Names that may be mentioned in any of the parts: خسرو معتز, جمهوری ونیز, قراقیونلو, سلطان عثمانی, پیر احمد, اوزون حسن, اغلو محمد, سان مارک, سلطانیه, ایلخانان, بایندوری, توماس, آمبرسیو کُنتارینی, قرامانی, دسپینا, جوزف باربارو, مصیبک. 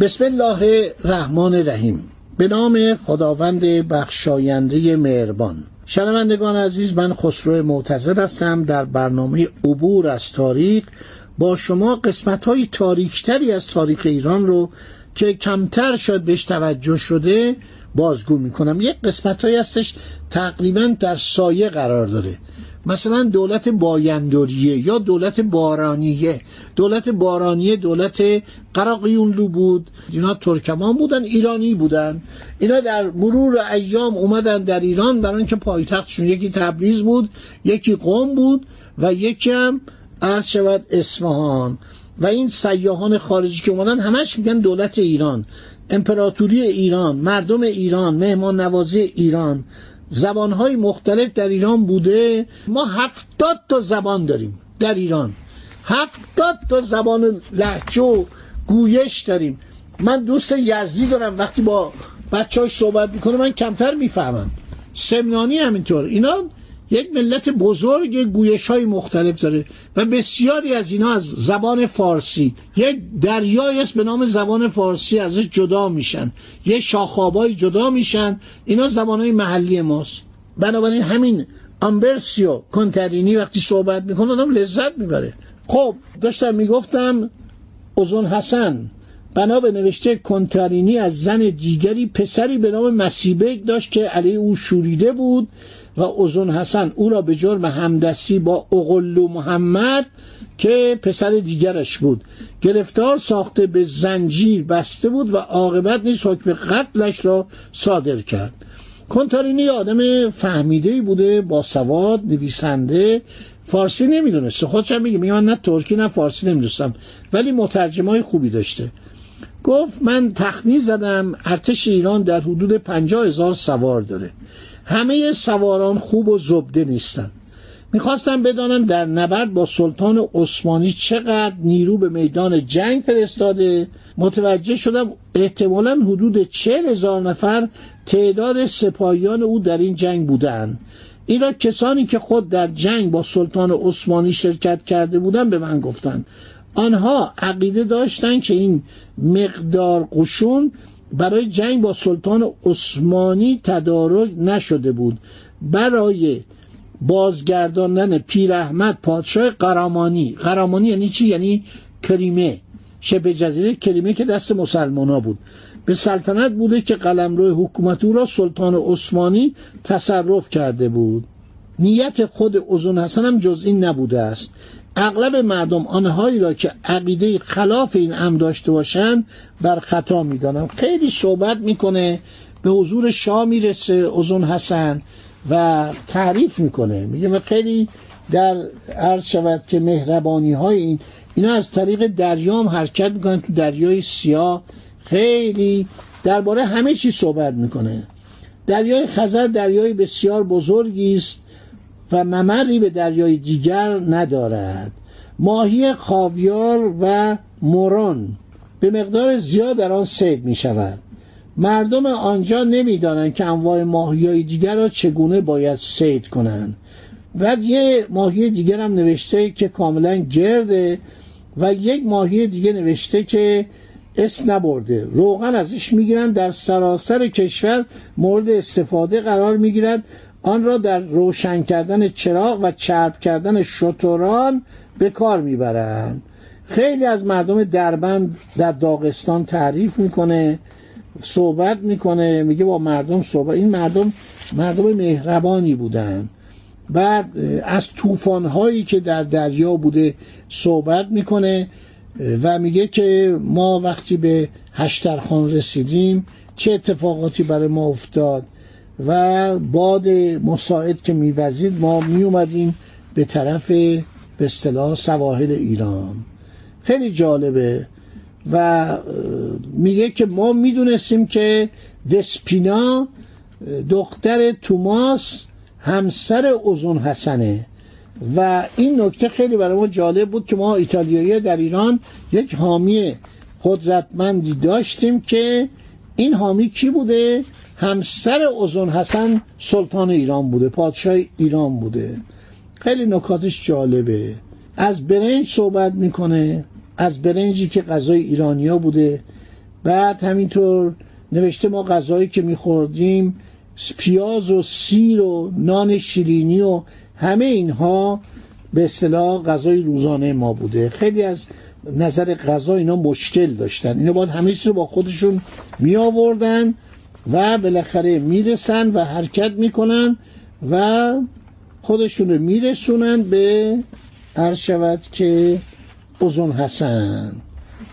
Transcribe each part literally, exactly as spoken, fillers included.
بسم الله الرحمن الرحیم. به نام خداوند بخشاینده مهربان. شنوندگان عزیز، من خسرو معتز هستم. در برنامه عبور از تاریخ با شما قسمت‌های تاریک‌تری از تاریخ ایران رو که کمتر شاید بهش توجه شده بازگو می‌کنم. یک قسمت‌هایی هستش تقریباً در سایه قرار داره، مثلا دولت بایندوریه یا دولت بارانیه. دولت بارانیه دولت قراقیونلو بود. اینا ترکمان بودن، ایرانی بودن. اینا در مرور ایام اومدن در ایران، برای اینکه پایتختشون یکی تبریز بود، یکی قم بود و یکی هم عرض شود اصفهان. و این سیاحان خارجی که اومدن همش میگن دولت ایران، امپراتوری ایران، مردم ایران، مهمان نوازی ایران. زبان‌های مختلف در ایران بوده. ما هفتاد تا زبان داریم در ایران، هفتاد تا زبان لهجه و گویش داریم. من دوست یزدی دارم، وقتی با بچه‌هاش صحبت میکنه من کمتر میفهمم. سمنانی همینطور. اینا یک ملت بزرگ گویش‌های مختلف داره و بسیاری از اینا از زبان فارسی، یک دریایی است به نام زبان فارسی، ازش جدا میشن، یه شاخابای جدا میشن. اینا زبان‌های محلی ماست. بنابراین همین آمبرسیو کُنتارینی وقتی صحبت میکنه آدم لذت میبره. خب داشتم میگفتم اوزون حسن بنا به نوشته کُنتارینی از زن دیگری پسری به نام مصیبک داشت که علیه او شوریده بود و اوزون حسن او را به جرم همدستی با اغلو محمد که پسر دیگرش بود گرفتار ساخته، به زنجیر بسته بود و عاقبت نیز حکم قتلش را صادر کرد. کُنتارینی آدم فهمیده‌ای بوده، باسواد، نویسنده. فارسی نمیدونسته، خودش هم میگه من نه ترکی نه فارسی نمیدونستم، ولی مترجمای خوبی داشته. گفت من تخمین زدم ارتش ایران در حدود پنجاه هزار سوار داره، همه سواران خوب و زبده نیستن. میخواستم بدانم در نبرد با سلطان عثمانی چقدر نیرو به میدان جنگ فرستاده. متوجه شدم احتمالاً حدود چهل هزار نفر تعداد سپاهیان او در این جنگ بودند. اینا کسانی که خود در جنگ با سلطان عثمانی شرکت کرده بودند به من گفتند. آنها عقیده داشتند که این مقدار قشون برای جنگ با سلطان عثمانی تدارک نشده بود، برای بازگرداندن پیر احمد پادشاه قرامانی. قرامانی یعنی چی؟ یعنی کریمه، شبه جزیره کریمه که دست مسلمان ها بود. به سلطنت بوده که قلمرو حکومت او را سلطان عثمانی تصرف کرده بود. نیت خود اوزون حسن هم جز این نبوده است. اغلب مردم آنهایی را که عقیده خلاف این امر داشته باشند بر خطا می‌دانم. خیلی صحبت میکنه، به حضور شاه میرسه اوزون حسن و تعریف میکنه، میگه و خیلی در عرض شود که مهربانی های این اینا از طریق دریام حرکت میکنن تو دریای سیاه. خیلی درباره همه چی صحبت میکنه. دریای خزر دریای بسیار بزرگی است و ممری به دریای دیگر ندارد. ماهی، خاویار و موران به مقدار زیاد در آن صید می شود. مردم آنجا نمی دانند که انواع ماهی‌های دیگر را چگونه باید صید کنند. و یه ماهی دیگر هم نوشته که کاملا گرده و یک ماهی دیگه نوشته که اسم نبرده. روغن ازش می گیرند، در سراسر کشور مورد استفاده قرار می گیرد. آن را در روشن کردن چراغ و چرب کردن شتران به کار میبرند. خیلی از مردم دربند در داغستان تعریف میکنه، صحبت میکنه، میگه با مردم صحبت. این مردم مردم مهربانی بودن. بعد از طوفان‌هایی که در دریا بوده صحبت میکنه و میگه که ما وقتی به هشترخان رسیدیم چه اتفاقاتی برای ما افتاد و باد مساعد که میوزید ما می اومدیم به طرف به اصطلاح سواحل ایران. خیلی جالبه و میگه که ما میدونستیم که دسپینا دختر توماس همسر اوزون حسنه و این نکته خیلی برای ما جالب بود که ما ایتالیایی در ایران یک حامی قدرتمندی داشتیم که این حامی کی بوده؟ همسر اوزون حسن سلطان ایران بوده، پادشاه ایران بوده. خیلی نکاتش جالبه. از برنج صحبت میکنه، از برنجی که غذای ایرانیا بوده. بعد همینطور نوشته ما غذایی که میخوردیم پیاز و سیر و نان شیرینی و همه اینها به اصطلاح غذای روزانه ما بوده. خیلی از نظر غذا اینا مشکل داشتن، اینا باید همه چیز رو با خودشون می آوردن و بالاخره میرسن و حرکت میکنن و خودشون رو میرسونن به عرض شود که اوزون حسن.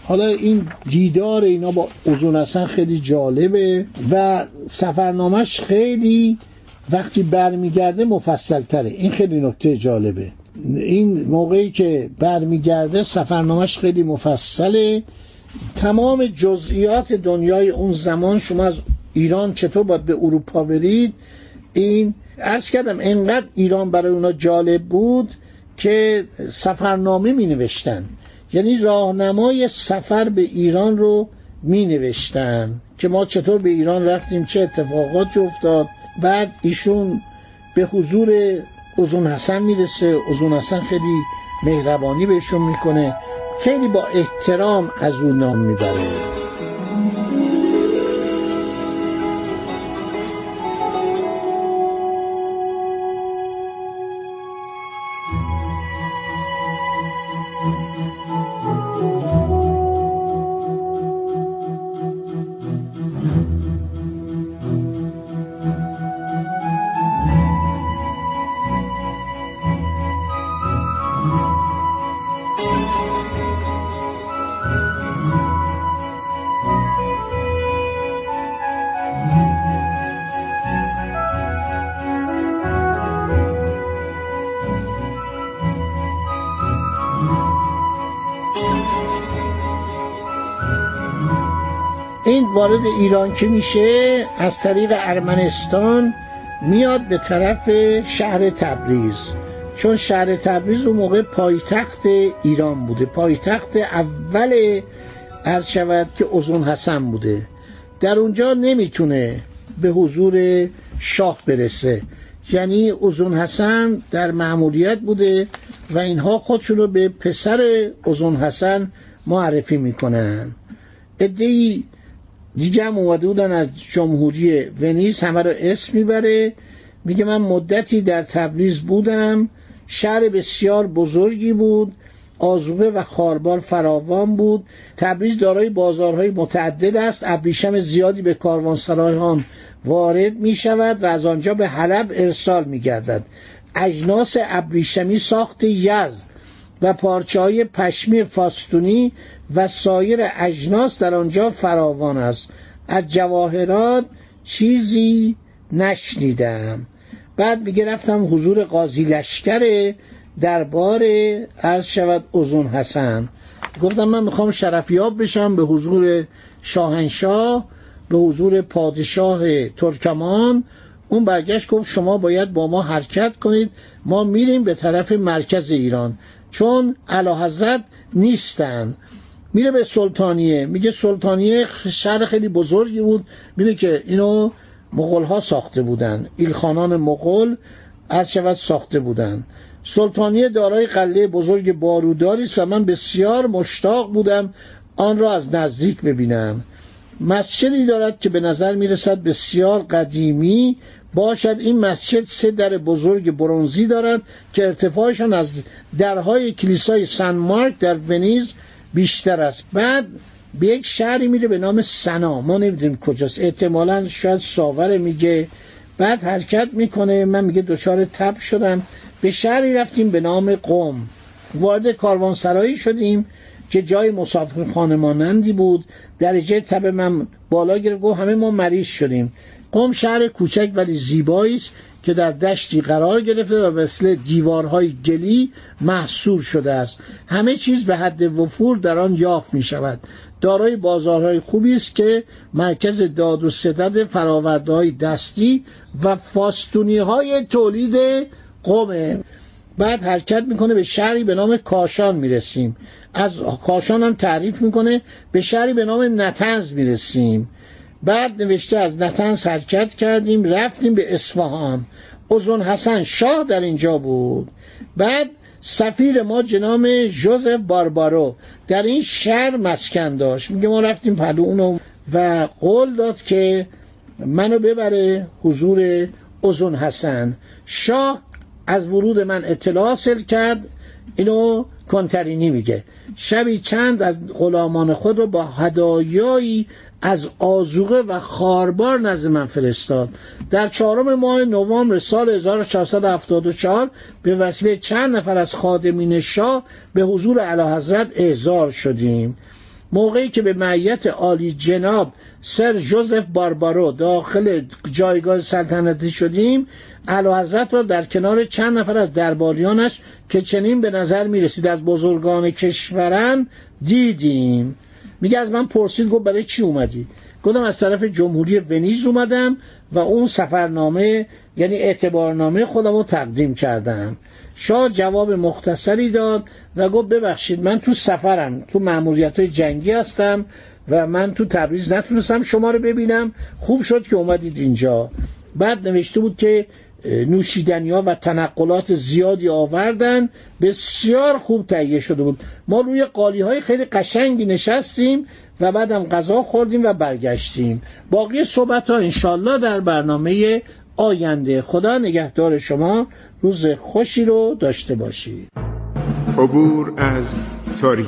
حالا این دیدار اینا با اوزون حسن خیلی جالبه و سفرنامهش خیلی وقتی برمیگرده مفصل تره. این خیلی نکته جالبه، این موقعی که برمیگرده سفرنامهش خیلی مفصله. تمام جزئیات دنیای اون زمان، شما از ایران چطور باید به اروپا برید، این عرض کردم انقدر ایران برای اونا جالب بود که سفرنامه می نوشتن، یعنی راهنمای سفر به ایران رو می نوشتن که ما چطور به ایران رفتیم، چه اتفاقاتی افتاد. بعد ایشون به حضور اوزون حسن میرسه، اوزون حسن خیلی مهربانی بهشون میکنه، خیلی با احترام از اون نام میبره. این وارد ایران که میشه از طریق ارمنستان میاد به طرف شهر تبریز، چون شهر تبریز اون موقع پایتخت ایران بوده، پایتخت اول عرض شود که اوزون حسن بوده. در اونجا نمیتونه به حضور شاه برسه، یعنی اوزون حسن در مأموریت بوده و اینها خودشون رو به پسر اوزون حسن معرفی میکنن. عده‌ای دیگه هم اومده بودن از جمهوری ونیز، همه رو اسم میبره، میگه من مدتی در تبریز بودم، شهر بسیار بزرگی بود، آذوقه و خاربار فراوان بود. تبریز دارای بازارهای متعدد است، ابریشم زیادی به کاروانسرای هم وارد میشود و از آنجا به حلب ارسال میگردد. اجناس ابریشمی ساخت یزد و پارچه‌های پشمی فاستونی و سایر اجناس در آنجا فراوان است. از جواهرات چیزی نشنیدم. بعد میگه رفتم حضور قاضی لشکر دربار عرض شود اوزون حسن، گفتم من میخوام شرفیاب بشم به حضور شاهنشاه، به حضور پادشاه ترکمان. اون برگشت گفت شما باید با ما حرکت کنید، ما میریم به طرف مرکز ایران، چون اعلیحضرت نیستن. میره به سلطانیه، میگه سلطانیه شهر خیلی بزرگی بود، میگه که اینو مغول‌ها ساخته بودن، ایلخانان مغول عرض شود ساخته بودن. سلطانیه دارای قلعه بزرگ باروداری است و من بسیار مشتاق بودم آن را از نزدیک ببینم. مسجدی دارد که به نظر میرسد بسیار قدیمی باشد. این مسجد سه در بزرگ برنزی دارد که ارتفاعشان از درهای کلیسای سان مارک در ونیز بیشتر است. بعد به یک شهری میره به نام سنا، ما نمیدونیم کجاست، احتمالاً شاید ساوره میگه. بعد حرکت میکنه، من میگه دچار تب شدم، به شهری رفتیم به نام قم، وارد کاروانسرایی شدیم که جای مسافرخانه مانندی بود. درجه تب من بالا گرفت، همه ما مریض شدیم. قم شهر کوچک ولی زیبایی است که در دشتی قرار گرفته و مثل دیوارهای گلی محصور شده است. همه چیز به حد وفور در آن یافت می شود. دارای بازارهای خوبی است که مرکز داد و ستد فراوردهای دستی و فاستونیهای تولید قمه. بعد حرکت میکنه به شهری به نام کاشان میرسیم. از کاشان هم تعریف میکنه. به شهری به نام نتنز میرسیم. بعد نوشته از نتنز حرکت کردیم رفتیم به اصفهان. اوزون حسن شاه در اینجا بود. بعد سفیر ما جناب جوزف باربارو در این شهر مسکن داشت. میگه ما رفتیم پلو اونو و قول داد که منو ببره حضور اوزون حسن. شاه از ورود من اطلاع حاصل کرد. اینو کُنتارینی میگه. شبی چند از غلامان خود را با هدایایی از آذوقه و خاربار نزد من فرستاد. در چهارم ماه نوامبر سال هزار و چهارصد و هفتاد و چهار به وسیله چند نفر از خادمین شاه به حضور اعلیحضرت احضار شدیم. موقعی که به معیت عالی جناب سر جوزف باربارو داخل جایگاه سلطنتی شدیم، اعلیحضرت را در کنار چند نفر از درباریانش که چنین به نظر می رسید از بزرگان کشورن دیدیم. میگه از من پرسید، گفت برای چی اومدی؟ گفتم از طرف جمهوری ونیز اومدم و اون سفرنامه یعنی اعتبارنامه خودم رو تقدیم کردم. شاه جواب مختصری داد و گفت ببخشید من تو سفرم، تو مأموریت‌های جنگی هستم و من تو تبریز نتونستم شما رو ببینم، خوب شد که اومدید اینجا. بعد نوشته بود که نوشیدنی‌ها و تنقلات زیادی آوردن، بسیار خوب تهیه شده بود. ما روی قالی‌های خیلی قشنگی نشستیم و بعدم غذا خوردیم و برگشتیم. باقی صحبت‌ها انشالله در برنامه آینده. خدا نگهدار شما، روز خوشی رو داشته باشید. عبور از تاریخ.